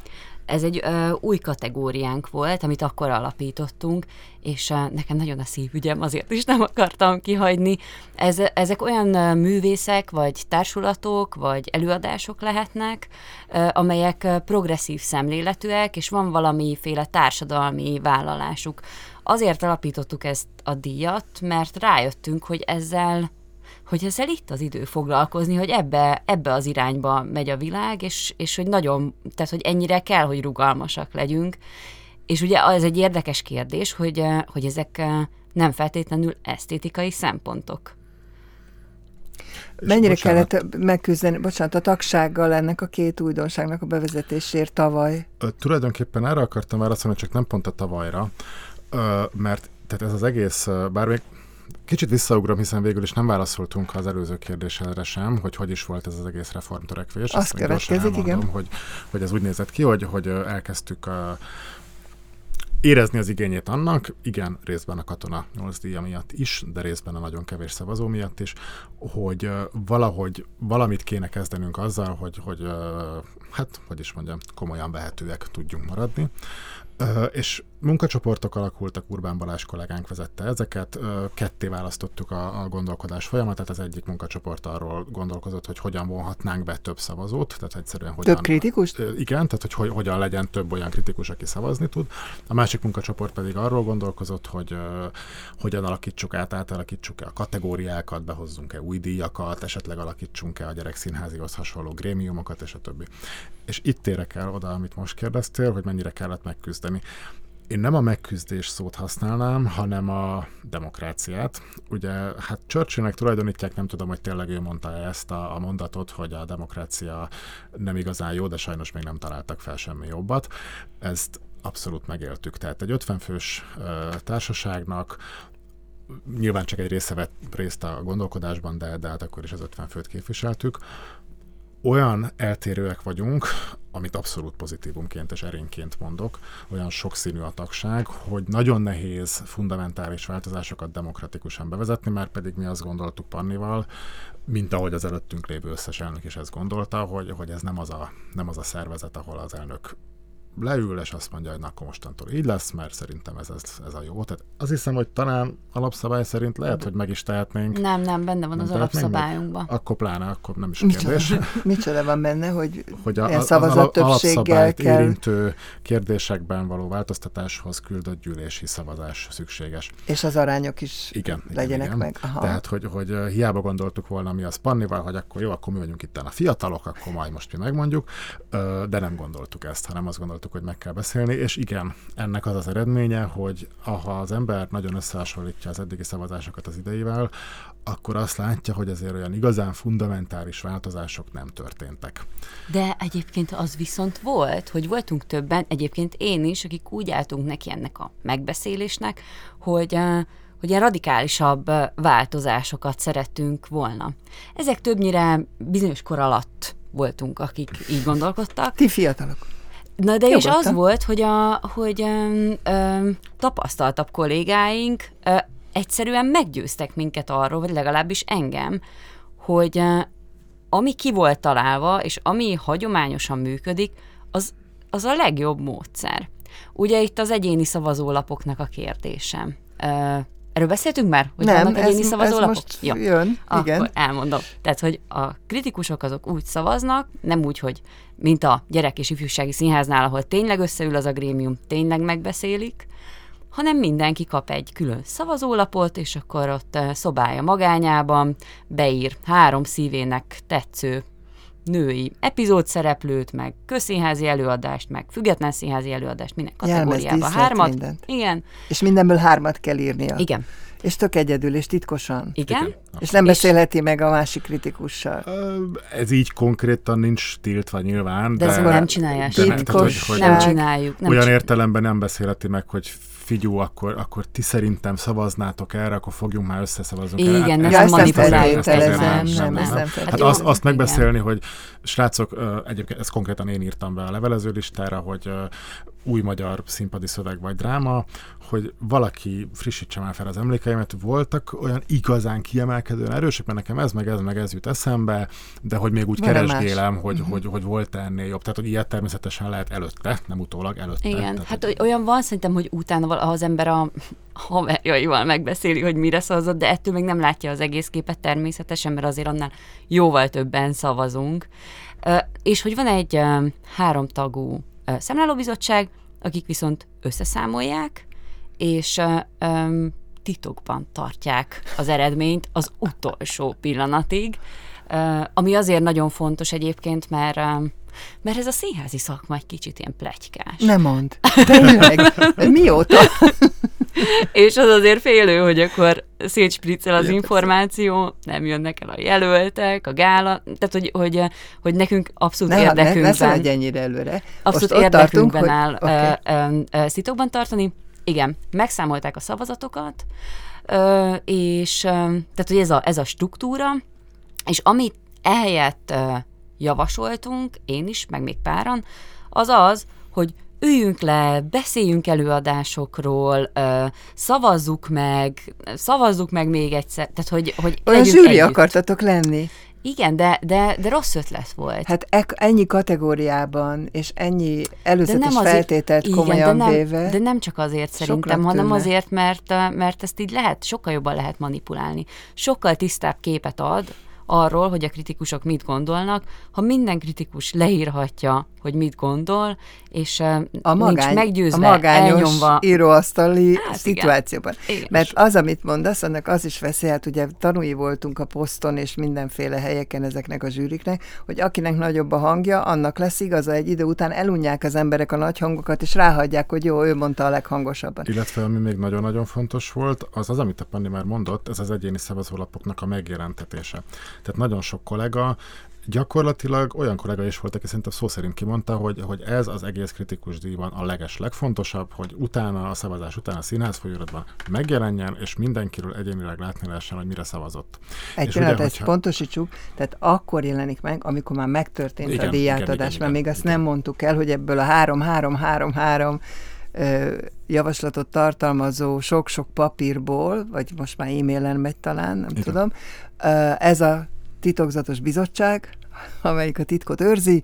Ez egy ö, új kategóriánk volt, amit akkor alapítottunk, és ö, nekem nagyon a szívügyem, azért is nem akartam kihagyni. Ez, ezek olyan ö, művészek, vagy társulatok, vagy előadások lehetnek, ö, amelyek ö, progresszív szemléletűek, és van valamiféle társadalmi vállalásuk. Azért alapítottuk ezt a díjat, mert rájöttünk, hogy ezzel... hogy ezzel itt az idő foglalkozni, hogy ebbe, ebbe az irányba megy a világ, és, és hogy nagyon, tehát hogy ennyire kell, hogy rugalmasak legyünk. És ugye ez egy érdekes kérdés, hogy, hogy ezek nem feltétlenül esztétikai szempontok. Mennyire bocsánat. kellett megküzdeni, bocsánat, a tagsággal ennek a két újdonságnak a bevezetésért tavaly? Ö, tulajdonképpen erre akartam válaszolni, csak nem pont a tavalyra, Ö, mert tehát ez az egész, bár még kicsit visszaugrom, hiszen végül is nem válaszoltunk az előző kérdésre sem, hogy hogy is volt ez az egész reformtörekvés. Azt következik, igen. Hogy, hogy ez úgy nézett ki, hogy, hogy elkezdtük a, érezni az igényét annak, igen, részben a Katona nyolc díja miatt is, de részben a nagyon kevés szavazó miatt is, hogy valahogy valamit kéne kezdenünk azzal, hogy, hogy hát, hogy is mondjam, komolyan vehetőek tudjunk maradni. És munkacsoportok alakultak, Urbán Balázs kollégánk vezette ezeket, ketté választottuk a, a gondolkodás folyamatát, az egyik munkacsoport arról gondolkozott, hogy hogyan vonhatnánk be több szavazót, tehát egyszerűen hogyan... Több kritikus? Igen, tehát hogy, hogy hogyan legyen több olyan kritikus, aki szavazni tud. A másik munkacsoport pedig arról gondolkozott, hogy uh, hogyan alakítsuk át, átalakítsuk-e a kategóriákat, behozzunk-e új díjakat, esetleg alakítsunk-e a gyerekszínházihoz hasonló grémiumokat, és a többi. És itt érek el oda, amit most kérdeztél, hogy mennyire kellett megküzdeni. Én nem a megküzdés szót használnám, hanem a demokráciát. Ugye, hát Churchillnek tulajdonítják, nem tudom, hogy tényleg ő mondta ezt a, a mondatot, hogy a demokrácia nem igazán jó, de sajnos még nem találtak fel semmi jobbat. Ezt abszolút megéltük. Tehát egy ötven fős ö, társaságnak nyilván csak egy része vett részt a gondolkodásban, de, de hát akkor is az ötven főt képviseltük. Olyan eltérőek vagyunk, amit abszolút pozitívumként és erényként mondok, olyan sokszínű a tagság, hogy nagyon nehéz fundamentális változásokat demokratikusan bevezetni, már pedig mi azt gondoltuk Pannival, mint ahogy az előttünk lévő összes elnök is ezt gondolta, hogy, hogy ez nem az, a, nem az a szervezet, ahol az elnök leül, és azt mondja, hogy na, akkor mostantól így lesz, mert szerintem ez, ez, ez a jó. Tehát azt hiszem, hogy talán alapszabály szerint lehet, hogy meg is tehetnénk. Nem, nem, benne van az alapszabályunkban. Akkor pláne, akkor nem is kérdés. Micsoda van benne, hogy, hogy a, ilyen szavazat többséggel kell. Érintő kérdésekben való változtatáshoz küldött gyűlési szavazás szükséges. És az arányok is igen, legyenek igen. meg. Aha. Tehát, hogy, hogy hiába gondoltuk volna mi az Pannival, hogy akkor jó, akkor mi vagyunk itten a fiatalok, akkor majd most mi megmondjuk, de nem gondoltuk ezt, hanem azt gondoltuk, hogy meg kell beszélni, és igen, ennek az az eredménye, hogy ha az ember nagyon összehasonlítja az eddigi szavazásokat az idejével, akkor azt látja, hogy azért olyan igazán fundamentális változások nem történtek. De egyébként az viszont volt, hogy voltunk többen, egyébként én is, akik úgy álltunk neki ennek a megbeszélésnek, hogy... hogy ilyen radikálisabb változásokat szerettünk volna. Ezek többnyire bizonyos kor alatt voltunk, akik így gondolkodtak. Ti fiatalok. Na de Jogodtan. És az volt, hogy, a, hogy ö, ö, tapasztaltabb kollégáink ö, egyszerűen meggyőztek minket arról, vagy legalábbis engem, hogy ö, ami ki volt találva, és ami hagyományosan működik, az, az a legjobb módszer. Ugye itt az egyéni szavazólapoknak a kérdésem. Ö, erről beszéltünk már? Hogy nem, ez, egyéni szavazólapok? Ez most ja. jön. Akkor igen. elmondom. Tehát, hogy a kritikusok azok úgy szavaznak, nem úgy, hogy mint a gyerek- és ifjúsági színháznál, ahol tényleg összeül az a grémium, tényleg megbeszélik, hanem mindenki kap egy külön szavazólapot, és akkor ott szobája magányában beír három szívének tetsző női epizódszereplőt, meg közszínházi előadást, meg független színházi előadást, minden kategóriába. Hármat. Mindent. Igen. És mindenből hármat kell írnia. Igen. És tök egyedül, és titkosan. Igen. Igen. És nem beszélheti és... meg a másik kritikussal. Ez így konkrétan nincs tiltva nyilván. De, de ezt nem csinálják. Titkos, nem, hogy, hogy nem csináljuk. Nem olyan csináljuk. Értelemben nem beszélheti meg, hogy figyú, akkor, akkor ti szerintem szavaznátok erre, akkor fogjunk már összeszavazni. Igen, hát, ezt manipuláljuk ezzel. Hát azt, azt megbeszélni, hogy srácok, egyébként ezt konkrétan én írtam be a levelező listára, hogy új magyar színpadi szöveg vagy dráma, hogy valaki frissítse már fel az emlékeimet, voltak olyan igazán kiemelkedően erősek, mert nekem ez meg ez meg ez jut eszembe, de hogy még úgy keresgélem, hogy, uh-huh. hogy, hogy volt ennél jobb. Tehát, hogy ilyet természetesen lehet előtte, nem utólag, előtte. Igen, tehát, hát hogy... olyan van szerintem, hogy utána az ember a haverjaival megbeszéli, hogy mire szavazott, de ettől még nem látja az egész képet természetesen, mert azért annál jóval többen szavazunk. És hogy van egy háromtagú szemlélőbizottság, akik viszont összeszámolják, és um, titokban tartják az eredményt az utolsó pillanatig, uh, ami azért nagyon fontos egyébként, mert, um, mert ez a színházi szakma egy kicsit ilyen pletykás. Ne mondd, tényleg, mióta? És az azért félő, hogy akkor szétspriccel az információ, nem jönnek el a jelöltek, a gála, tehát hogy, hogy, hogy nekünk abszolút ne, érdekünkben... Ne, ne szaladj ennyire előre. Abszolút most érdekünkben tartunk, áll hogy... okay. szitokban tartani. Igen, megszámolták a szavazatokat, és tehát hogy ez a, ez a struktúra, és amit ehelyett javasoltunk, én is, meg még páran, az az, hogy üljünk le, beszéljünk előadásokról, szavazzuk meg, szavazzuk meg még egyszer, tehát hogy, hogy olyan zsűri együtt akartatok lenni. Igen, de, de, de rossz ötlet volt. Hát ennyi kategóriában, és ennyi előzetes azért, feltételt igen, komolyan de nem, véve. De nem csak azért szerintem, hanem azért, mert, mert ezt így lehet, sokkal jobban lehet manipulálni. Sokkal tisztább képet ad arról, hogy a kritikusok mit gondolnak, ha minden kritikus leírhatja, hogy mit gondol, és a magány, nincs meggyőzve, a magányos elnyomva. Íróasztali hát, szituációban. Igen. Mert az, amit mondasz, annak az is veszély, hát ugye tanúi voltunk a poszton és mindenféle helyeken ezeknek a zsűriknek, hogy akinek nagyobb a hangja, annak lesz igaza, egy idő után elunják az emberek a nagy hangokat, és ráhagyják, hogy jó, ő mondta a leghangosabban. Illetve, ami még nagyon-nagyon fontos volt, az az, amit a Panni már mondott, ez az egyéni szavazólapoknak a megjelentetése. Tehát nagyon sok kollega, gyakorlatilag olyan kollega is volt, aki szerintem szó szerint kimondta, hogy, hogy ez az egész kritikus díjban a leges legfontosabb, hogy utána, a szavazás után a Színház Folyóiratban megjelenjen, és mindenkiről egyénileg látni lehessen, hogy mire szavazott. Egy pillanat, ezt pontosítsuk, tehát akkor jelenik meg, amikor már megtörtént igen, a díjátadás, igen, igen, mert még igen, azt igen. nem mondtuk el, hogy ebből a három-három-három-három javaslatot tartalmazó sok-sok papírból, vagy most már e-mailen megy talán, nem igen. tudom, ez a titokzatos bizottság, amelyik a titkot őrzi,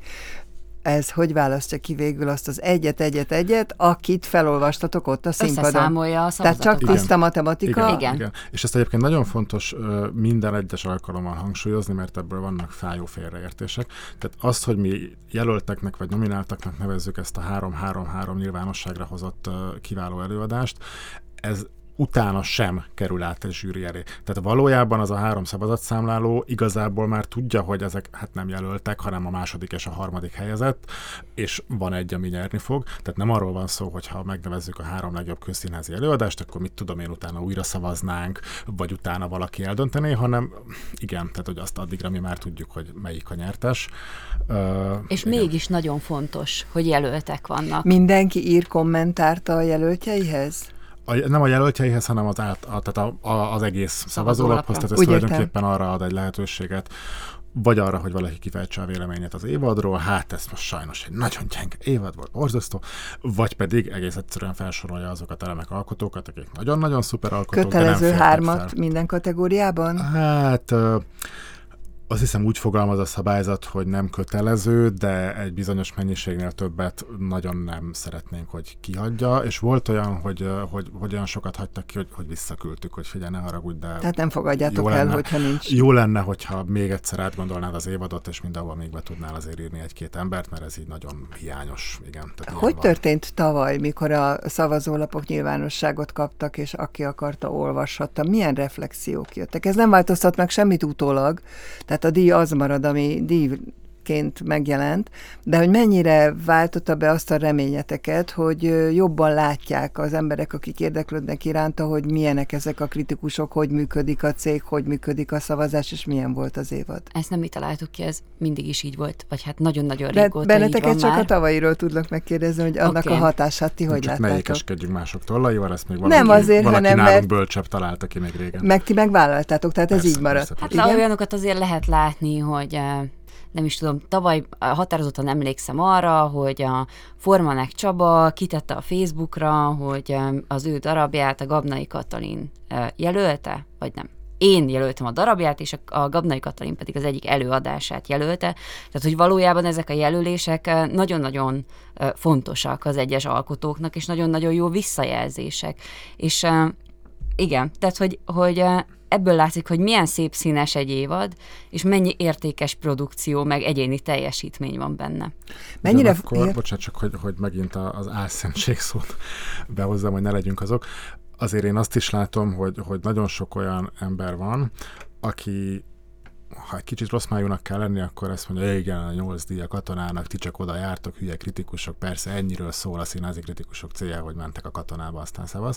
ez hogy választja ki végül azt az egyet-egyet-egyet, akit felolvastatok ott a színpadon. Összeszámolja a szavazatokat. Tehát csak tiszta matematika. Igen. Igen. Igen. És ezt egyébként nagyon fontos minden egyes alkalommal hangsúlyozni, mert ebből vannak fájó félreértések. Tehát azt, hogy mi jelölteknek vagy nomináltaknak nevezzük ezt a három-három-három nyilvánosságra hozott kiváló előadást, ez utána sem kerül át egy zsűri elé. Tehát valójában az a három szavazatszámláló igazából már tudja, hogy ezek hát nem jelöltek, hanem a második és a harmadik helyezett, és van egy, ami nyerni fog. Tehát nem arról van szó, hogy ha megnevezzük a három legjobb közszínházi előadást, akkor mit tudom én, utána újra szavaznánk, vagy utána valaki eldöntené, hanem igen, tehát hogy azt addigra mi már tudjuk, hogy melyik a nyertes. Ö, és igen. mégis nagyon fontos, hogy jelöltek vannak. Mindenki ír kommentárt a jelöltjeihez? A, nem a jelöltjeihez, hanem az, át, a, tehát a, a, az egész szavazólaphoz, tehát ez tulajdonképpen arra ad egy lehetőséget, vagy arra, hogy valaki kifejtse a véleményét az évadról, hát ez most sajnos egy nagyon gyenge évad volt, borzasztó, vagy pedig egész egyszerűen felsorolja azokat a remek alkotókat, akik nagyon-nagyon szuper alkotók, kötelező hármat fel. Minden kategóriában? Hát... Azt hiszem úgy fogalmaz a szabályzat, hogy nem kötelező, de egy bizonyos mennyiségnél többet nagyon nem szeretnénk, hogy kihagyja, és volt olyan, hogy, hogy, hogy olyan sokat hagytak ki, hogy, hogy visszaküldtük, hogy figyelj, ne haragudj, de... Tehát nem fogadjátok el, lenne, hogyha nincs. Jó lenne, hogyha még egyszer átgondolnád az évadot, és mindenhol még be tudnál azért írni egy-két embert, mert ez így nagyon hiányos. Igen, tehát hogy történt tavaly, mikor a szavazólapok nyilvánosságot kaptak, és aki akarta, olvashatta? Milyen reflexiók jöttek? Ez nem változtat meg semmit utólag. Tehát a díj az marad, ami díj cikként megjelent, de hogy mennyire váltotta be azt a reményeteket, hogy jobban látják az emberek, akik érdeklődnek iránta, hogy milyenek ezek a kritikusok, hogy működik a cég, hogy működik a szavazás, és milyen volt az évad. Ezt nem mi találtuk ki, ez mindig is így volt, vagy hát nagyon-nagyon régóta benneteket így van csak már. A tavalyiról tudlak megkérdezni, hogy annak okay. a hatását ti hogy láttátok? Csak ne ékeskedjünk mások tollaival, ezt még valaki, nem azért, valaki hanem, nálunk bölcsebb találta ki még régen. Meg ti megvállaltátok, tehát persze, ez így maradt. Hát igen? Olyanokat azért lehet látni, hogy nem is tudom, tavaly határozottan emlékszem arra, hogy a Formanek Csaba kitette a Facebookra, hogy az ő darabját a Gabnai Katalin jelölte, vagy nem. Én jelöltem a darabját, és a Gabnai Katalin pedig az egyik előadását jelölte. Tehát, hogy valójában ezek a jelölések nagyon-nagyon fontosak az egyes alkotóknak, és nagyon-nagyon jó visszajelzések. És igen, tehát, hogy, hogy ebből látszik, hogy milyen szép színes egy évad, és mennyi értékes produkció, meg egyéni teljesítmény van benne. Mennyire... Akkor, bocsánat, csak hogy, hogy megint az álszentség szót behozzam, hogy ne legyünk azok. Azért én azt is látom, hogy, hogy nagyon sok olyan ember van, aki, ha egy kicsit rossz májúnak kell lenni, akkor ezt mondja, igen, a nyolc díja Katonának, ti csak oda jártok, hülye kritikusok, persze ennyiről szól a Színházi Kritikusok Céhe, hogy mentek a Katonába, aztán szavaz.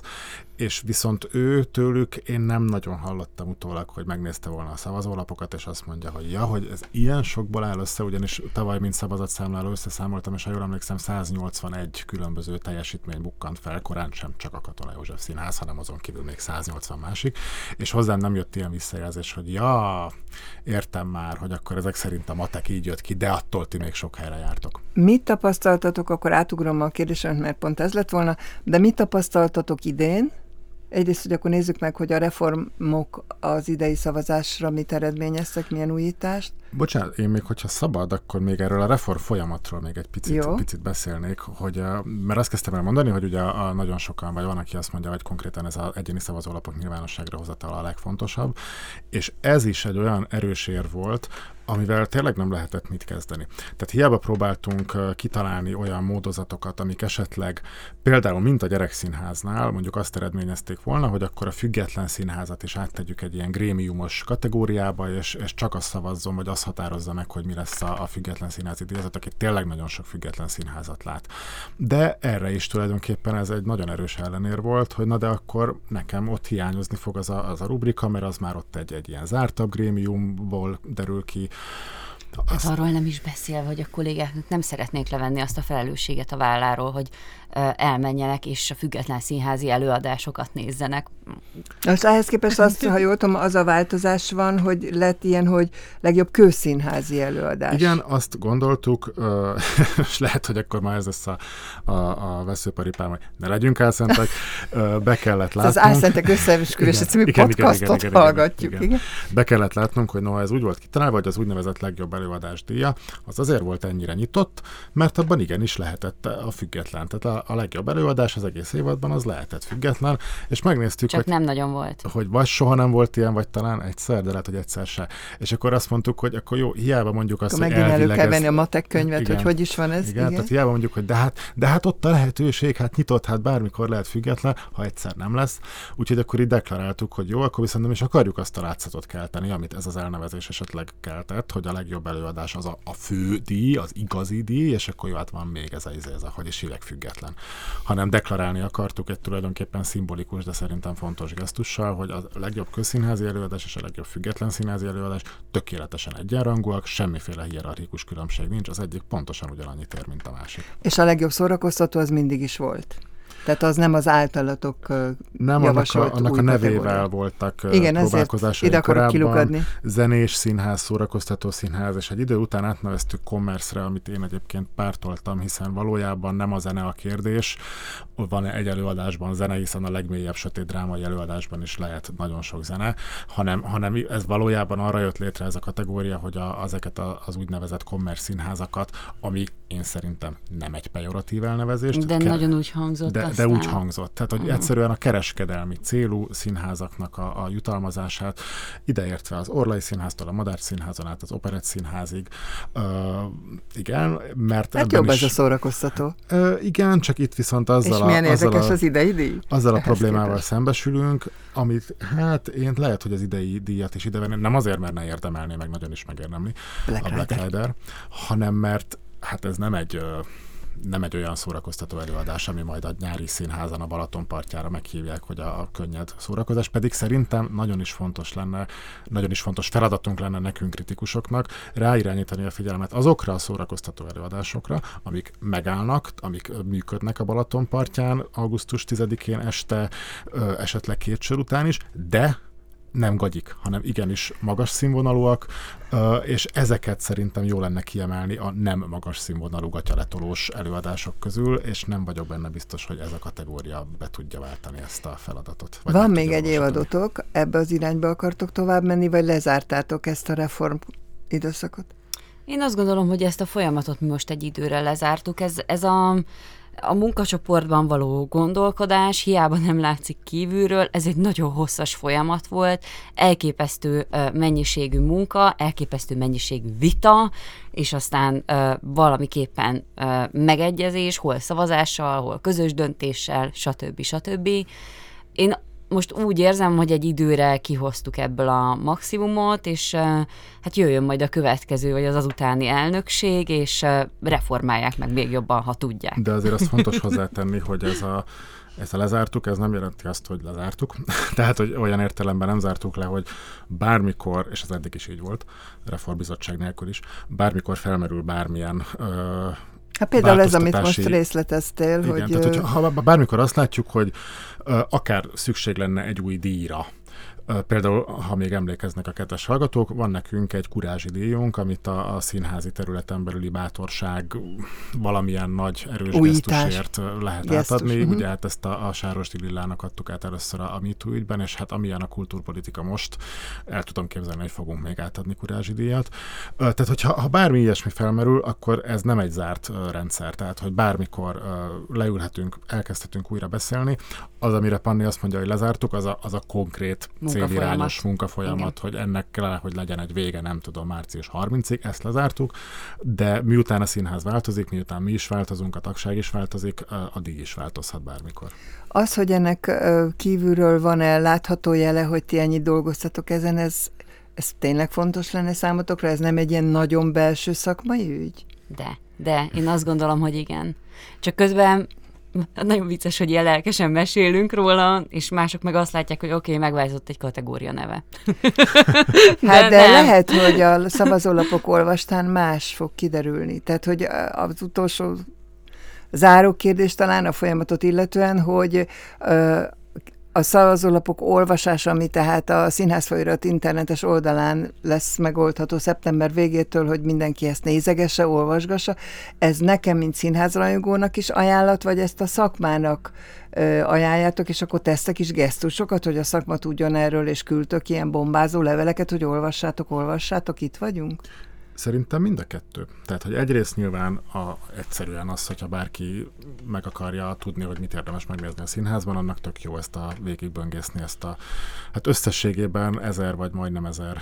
És viszont ő tőlük, én nem nagyon hallottam utólag, hogy megnézte volna a szavazólapokat, és azt mondja, hogy ja, hogy ez ilyen sokból áll össze, ugyanis tavaly, mint szavazatszámláló összeszámoltam, és ha jól emlékszem, száznyolcvanegy különböző teljesítmény bukkant fel, korán sem csak a Katona József Színház, hanem azon kívül még száznyolcvan másik, és hozzám nem jött ilyen visszajelzés, hogy ja, értem már, hogy akkor ezek szerint a matek így jött ki, de attól ti még sok helyre jártok. Mit tapasztaltatok, akkor átugrom a kérdésemet, mert pont ez lett volna, de mit tapasztaltatok idén? Egyrészt, hogy akkor nézzük meg, hogy a reformok az idei szavazásra mit eredményeztek, milyen újítást. Bocsánat, én még, hogyha szabad, akkor még erről a reform folyamatról még egy picit, picit beszélnék, hogy, mert azt kezdtem el mondani, hogy ugye a, a nagyon sokan, vagy van, aki azt mondja, hogy konkrétan ez az egyéni szavazólapok nyilvánosságra hozatala a legfontosabb, és ez is egy olyan erős ér volt, amivel tényleg nem lehetett mit kezdeni. Tehát hiába próbáltunk kitalálni olyan módozatokat, amik esetleg például, mint a gyerekszínháznál, mondjuk azt eredményezték volna, hogy akkor a független színházat is áttegyük egy ilyen grémiumos kategóriába, és, és csak azt szavazzon, vagy azt határozza meg, hogy mi lesz a, a független színházi díjazat, aki tényleg nagyon sok független színházat lát. De erre is tulajdonképpen ez egy nagyon erős ellenér volt, hogy na de akkor nekem ott hiányozni fog az a, az a rubrika, mert az már ott egy, egy ilyen zártabb grémiumból derül ki. Azt... Hát arról nem is beszélve, hogy a kollégáknak nem szeretnék levenni azt a felelősséget a válláról, hogy elmenjenek és a független színházi előadásokat nézzenek. Most ehhez képest azt, ha jól tudom, az a változás van, hogy lett ilyen, hogy legjobb közszínházi előadás. Igen, azt gondoltuk, és lehet, hogy akkor már ez lesz a, a, a veszőparipám, hogy ne legyünk álszentek, be kellett látnunk. Ez az álszentek összeesküvés című podcastot igen, igen, hallgatjuk. Igen, igen. Igen. Be kellett látnunk, hogy noha ez úgy volt kitalálva, hogy az úgynevezett legjobb előadás díja, az azért volt ennyire nyitott, mert abban igenis lehetett a független. Tehát a a legjobb előadás az egész évadban, az lehetett független, és megnéztük, csak hogy... nem nagyon volt. Hogy vagy soha nem volt ilyen, vagy talán egyszer, de lehet, hogy egyszer se. És akkor azt mondtuk, hogy akkor jó, hiába mondjuk azt, akkor hogy elvileg... Megint elő kell venni a matek könyvet, igen, hogy hogy is van ez. Igen, igen, tehát hiába mondjuk, hogy de hát, de hát ott a lehetőség, hát nyitott, hát bármikor lehet független, ha egyszer nem lesz. Úgyhogy akkor így deklaráltuk, hogy jó, akkor viszont nem is akarjuk azt a látszatot kelteni, amit ez az elnevezés esetleg keltett, hogy a legjobb előadás az a, a fő díj, az igazi díj, és akkor jó, hát van még ez a, ez a, ez a hogy is hívják független, hanem deklarálni akartuk egy tulajdonképpen szimbolikus, de szerintem fontos gesztussal, hogy a legjobb közszínházi előadás és a legjobb független színházi előadás tökéletesen egyenrangúak, semmiféle hierarchikus különbség nincs, az egyik pontosan ugyanannyit ér, mint a másik. És a legjobb szórakoztató az mindig is volt? Tehát az nem az általatok nem, javasolt annak a, annak új a nevével kategória. Voltak igen, próbálkozásai korábban. Zenés színház, szórakoztató színház, és egy idő után átneveztük commerce-re, amit én egyébként pártoltam, hiszen valójában nem a zene a kérdés. Van-e egy előadásban zene, hiszen a legmélyebb sötét drámai előadásban is lehet nagyon sok zene, hanem, hanem ez valójában arra jött létre ez a kategória, hogy a, ezeket a, az úgynevezett commerce színházakat, ami én szerintem nem egy pejoratív elnevezés. De kell, nagyon úgy hangzott de, az de úgy hangzott. Tehát, hogy egyszerűen a kereskedelmi célú színházaknak a, a jutalmazását, ideértve az Orlai Színháztól, a Madách Színházon át az Operett Színházig. Uh, igen, mert hát ebben jobb is, ez a szórakoztató. Uh, igen, csak itt viszont azzal és a... milyen érdekes a, az idei díj? Azzal a problémával képest szembesülünk, amit hát én lehet, hogy az idei díjat is ide venném, nem azért, mert ne érdemelné, meg nagyon is megérdemli Black a Black Rider, hanem mert hát ez nem egy... nem egy olyan szórakoztató előadás, ami majd a nyári színházan a Balaton partjára meghívják, hogy a, a könnyed szórakozás, pedig szerintem nagyon is fontos lenne, nagyon is fontos feladatunk lenne nekünk kritikusoknak ráirányítani a figyelmet azokra a szórakoztató előadásokra, amik megállnak, amik működnek a Balaton partján augusztus tizedikén este, esetleg két sor után is, de nem gagyik, hanem igenis magas színvonalúak, és ezeket szerintem jó lenne kiemelni a nem magas színvonalú gatyaletolós előadások közül, és nem vagyok benne biztos, hogy ez a kategória be tudja váltani ezt a feladatot. Vagy van még egy évadotok, ebbe az irányba akartok tovább menni, vagy lezártátok ezt a reform időszakot? Én azt gondolom, hogy ezt a folyamatot mi most egy időre lezártuk. Ez, ez a... A munkacsoportban való gondolkodás hiába nem látszik kívülről, ez egy nagyon hosszas folyamat volt, elképesztő mennyiségű munka, elképesztő mennyiségű vita, és aztán valamiképpen megegyezés, hol szavazással, hol közös döntéssel, stb. stb. Én most úgy érzem, hogy egy időre kihoztuk ebből a maximumot, és hát jöjjön majd a következő, vagy az azutáni elnökség, és reformálják meg még jobban, ha tudják. De azért azt fontos hozzátenni, hogy ez a Ezt lezártuk, ez nem jelenti azt, hogy lezártuk. Tehát, hogy olyan értelemben nem zártuk le, hogy bármikor, és ez eddig is így volt, reformbizottság nélkül is, bármikor felmerül bármilyen ö, hát például ez, amit most részleteztél. Igen, hogy... tehát hogyha, ha bármikor azt látjuk, hogy uh, akár szükség lenne egy új díjra. Uh, például, ha még emlékeznek a kedves hallgatók, van nekünk egy kurázsi díjunk, amit a, a színházi területen belüli bátorság valamilyen nagy erős újítás, gesztusért lehet Gesztus. átadni. Uh-huh. Ugye hát ezt a, a Sárosdi Lillának adtuk át először a, a MeToo ügyben, és hát amilyen a kultúrpolitika most, el tudom képzelni, hogy fogunk még átadni kurázsi díjat. Uh, tehát, hogyha ha bármi ilyesmi felmerül, akkor ez nem egy zárt uh, rendszer. Tehát, hogy bármikor uh, leülhetünk, elkezdhetünk újra beszélni. Az, amire Panni azt mondja, hogy lezártuk, az a, az a konkrét cél. Irányos munkafolyamat, igen, hogy ennek kell, hogy legyen egy vége, nem tudom, március harmincadikáig, ezt lezártuk, de miután a színház változik, miután mi is változunk, a tagság is változik, a díj is változhat bármikor. Az, hogy ennek kívülről van-e látható jele, hogy ti ennyit dolgoztatok ezen, ez, ez tényleg fontos lenne számotokra? Ez nem egy ilyen nagyon belső szakmai ügy? De, de, én azt gondolom, hogy igen. Csak közben nagyon vicces, hogy ilyen lelkesen mesélünk róla, és mások meg azt látják, hogy oké, okay, megváltozott egy kategória neve. Hát de, de lehet, hogy a szavazólapok olvastán más fog kiderülni. Tehát, hogy az utolsó záró kérdés talán a folyamatot illetően, hogy a szavazólapok olvasása, ami tehát a Színház Folyóirat internetes oldalán lesz megoldható szeptember végétől, hogy mindenki ezt nézegesse, olvasgassa, ez nekem, mint színházrajongónak is ajánlat, vagy ezt a szakmának ö, ajánljátok, és akkor tesztek is gesztusokat, hogy a szakma tudjon erről, és küldtök ilyen bombázó leveleket, hogy olvassátok, olvassátok, itt vagyunk? Szerintem mind a kettő. Tehát, hogy egyrészt nyilván a, egyszerűen az, hogyha bárki meg akarja tudni, hogy mit érdemes megnézni a színházban, annak tök jó ezt a végigböngészni, ezt a hát összességében ezer vagy majdnem ezer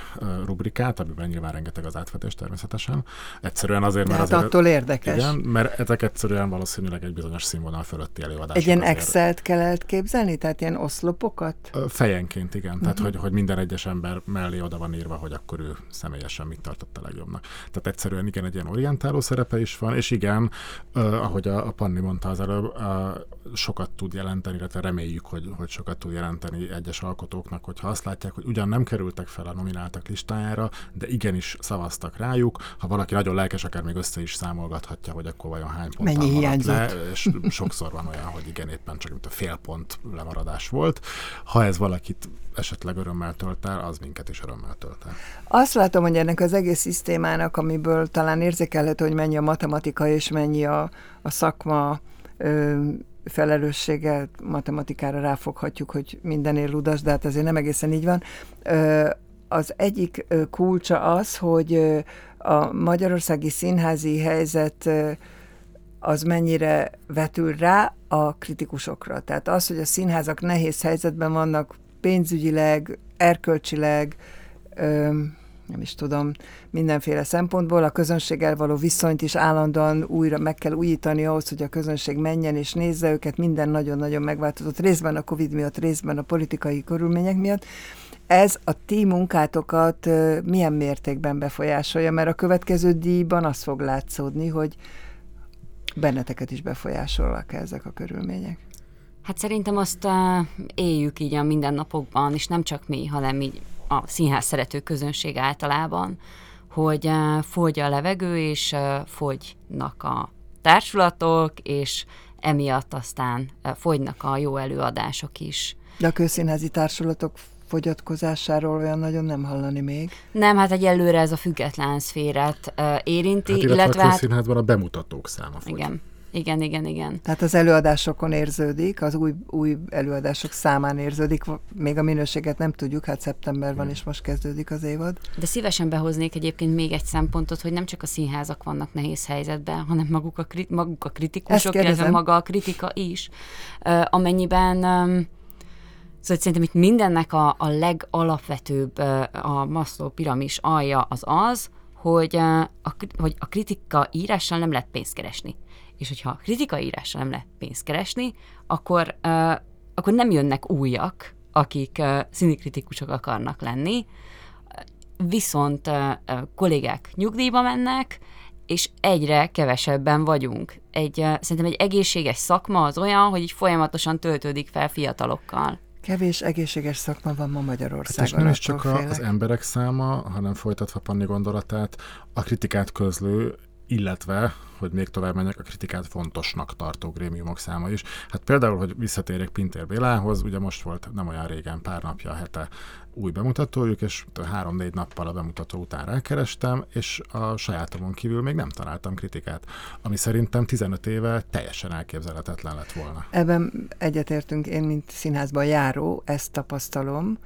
rubrikát, amiben nyilván rengeteg az átvetés természetesen. Egyszerűen azért, mert... De hát attól érdekes. Igen, mert ezek egyszerűen valószínűleg egy bizonyos színvonal fölötti előadások. Egy ilyen azért. Excel-t kell elképzelni? Tehát ilyen oszlopokat? Fejenként, igen. Uh-huh. Tehát, hogy, hogy minden egyes ember mellé oda van írva, hogy akkor ő személyesen mit tartotta legjobbnak. Tehát egyszerűen igen, egy ilyen orientáló szerepe is van, és igen, uh, ahogy a, a Panni mondta az előbb, uh, sokat tud jelenteni, illetve reméljük, hogy, hogy sokat tud jelenteni egyes alkotóknak, hogyha azt látják, hogy ugyan nem kerültek fel a nomináltak listájára, de igenis szavaztak rájuk. Ha valaki nagyon lelkes, akár még össze is számolgathatja, hogy akkor vajon hány ponttal maradt le, és sokszor van olyan, hogy igen, éppen csak mint a fél pont lemaradás volt. Ha ez valakit esetleg örömmel tölt el, az minket is örömmel tölt el. Azt látom, hogy ennek az egész szisztémának, amiből talán érzékelhető, hogy mennyi a matematika és mennyi a, a szakma ö, felelőssége, matematikára ráfoghatjuk, hogy mindenért ludas, de hát azért nem egészen így van. Ö, az egyik kulcsa az, hogy a magyarországi színházi helyzet az mennyire vetül rá a kritikusokra. Tehát az, hogy a színházak nehéz helyzetben vannak pénzügyileg, erkölcsileg, öm, nem is tudom, mindenféle szempontból, a közönséggel való viszonyt is állandóan újra meg kell újítani ahhoz, hogy a közönség menjen és nézze őket, minden nagyon-nagyon megváltozott, részben a Covid miatt, részben a politikai körülmények miatt. Ez a ti munkátokat milyen mértékben befolyásolja, mert a következő díjban az fog látszódni, hogy benneteket is befolyásolnak ezek a körülmények. Hát szerintem azt uh, éljük így a mindennapokban, és nem csak mi, hanem így a színház szerető közönség általában, hogy uh, fogy a levegő, és uh, fogynak a társulatok, és emiatt aztán uh, fogynak a jó előadások is. De a közszínházi társulatok fogyatkozásáról olyan nagyon nem hallani még. Nem, hát egyelőre ez a független szférát uh, érinti. Hát, illetve, illetve a közszínházban a bemutatók száma fogy. Igen. Igen, igen, igen. Tehát az előadásokon érződik, az új, új előadások számán érződik, még a minőséget nem tudjuk, hát szeptember van, és most kezdődik az évad. De szívesen behoznék egyébként még egy szempontot, hogy nem csak a színházak vannak nehéz helyzetben, hanem maguk a, kri- maguk a kritikusok, illetve maga a kritika is, amennyiben, szóval szerintem itt mindennek a, a legalapvetőbb, a Maslow piramis alja az az, hogy a, hogy a kritika írással nem lehet pénzt keresni. És hogyha kritikaírással nem lehet pénzt keresni, akkor, uh, akkor nem jönnek újak, akik uh, színikritikusok akarnak lenni, viszont uh, kollégák nyugdíjba mennek, és egyre kevesebben vagyunk. Egy, uh, szerintem egy egészséges szakma az olyan, hogy így folyamatosan töltődik fel fiatalokkal. Kevés egészséges szakma van ma Magyarországon. Hát és nem is csak félek. Az emberek száma, hanem folytatva Panni gondolatát, a kritikát közlő, illetve, hogy még tovább menjek, a kritikát fontosnak tartó grémiumok száma is. Hát például, hogy visszatérjek Pintér Bélához, ugye most volt nem olyan régen, pár napja, hete új bemutatójuk, és három-négy nappal a bemutató után rákerestem, és a sajátomon kívül még nem találtam kritikát, ami szerintem tizenöt éve teljesen elképzelhetetlen lett volna. Ebben egyetértünk, én, mint színházban járó, ezt tapasztalom,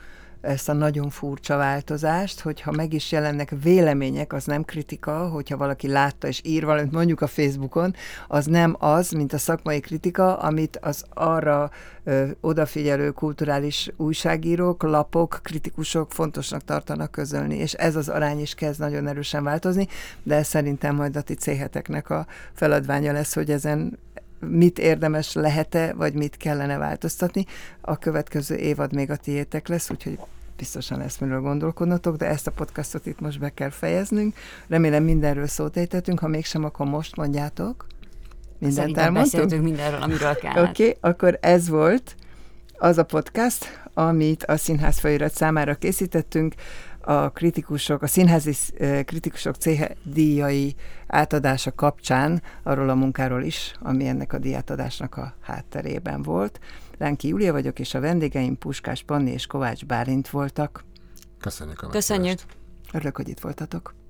ezt a nagyon furcsa változást, hogyha meg is jelennek vélemények, az nem kritika, hogyha valaki látta és ír valamit mondjuk a Facebookon, az nem az, mint a szakmai kritika, amit az arra ö, odafigyelő kulturális újságírók, lapok, kritikusok fontosnak tartanak közölni, és ez az arány is kezd nagyon erősen változni, de ez szerintem majd a ti céheteknek a feladványa lesz, hogy ezen mit érdemes lehet-e, vagy mit kellene változtatni. A következő évad még a tiétek lesz, úgyhogy biztosan lesz miről gondolkodnotok, de ezt a podcastot itt most be kell fejeznünk. Remélem mindenről szót ejtettünk, ha mégsem, akkor most mondjátok. Mindent szerintem elmondtunk? Beszéltünk mindenről, amiről kellett. Oké, okay, akkor ez volt az a podcast, amit a Színház Folyóirat számára készítettünk, a kritikusok, a Színházi Kritikusok Céhe díjai átadása kapcsán, arról a munkáról is, ami ennek a díjátadásnak a hátterében volt. Ránki Júlia vagyok, és a vendégeim Puskás Panni és Kovács Bálint voltak. Köszönjük a megszállást. Köszönjük. Örülök, hogy itt voltatok.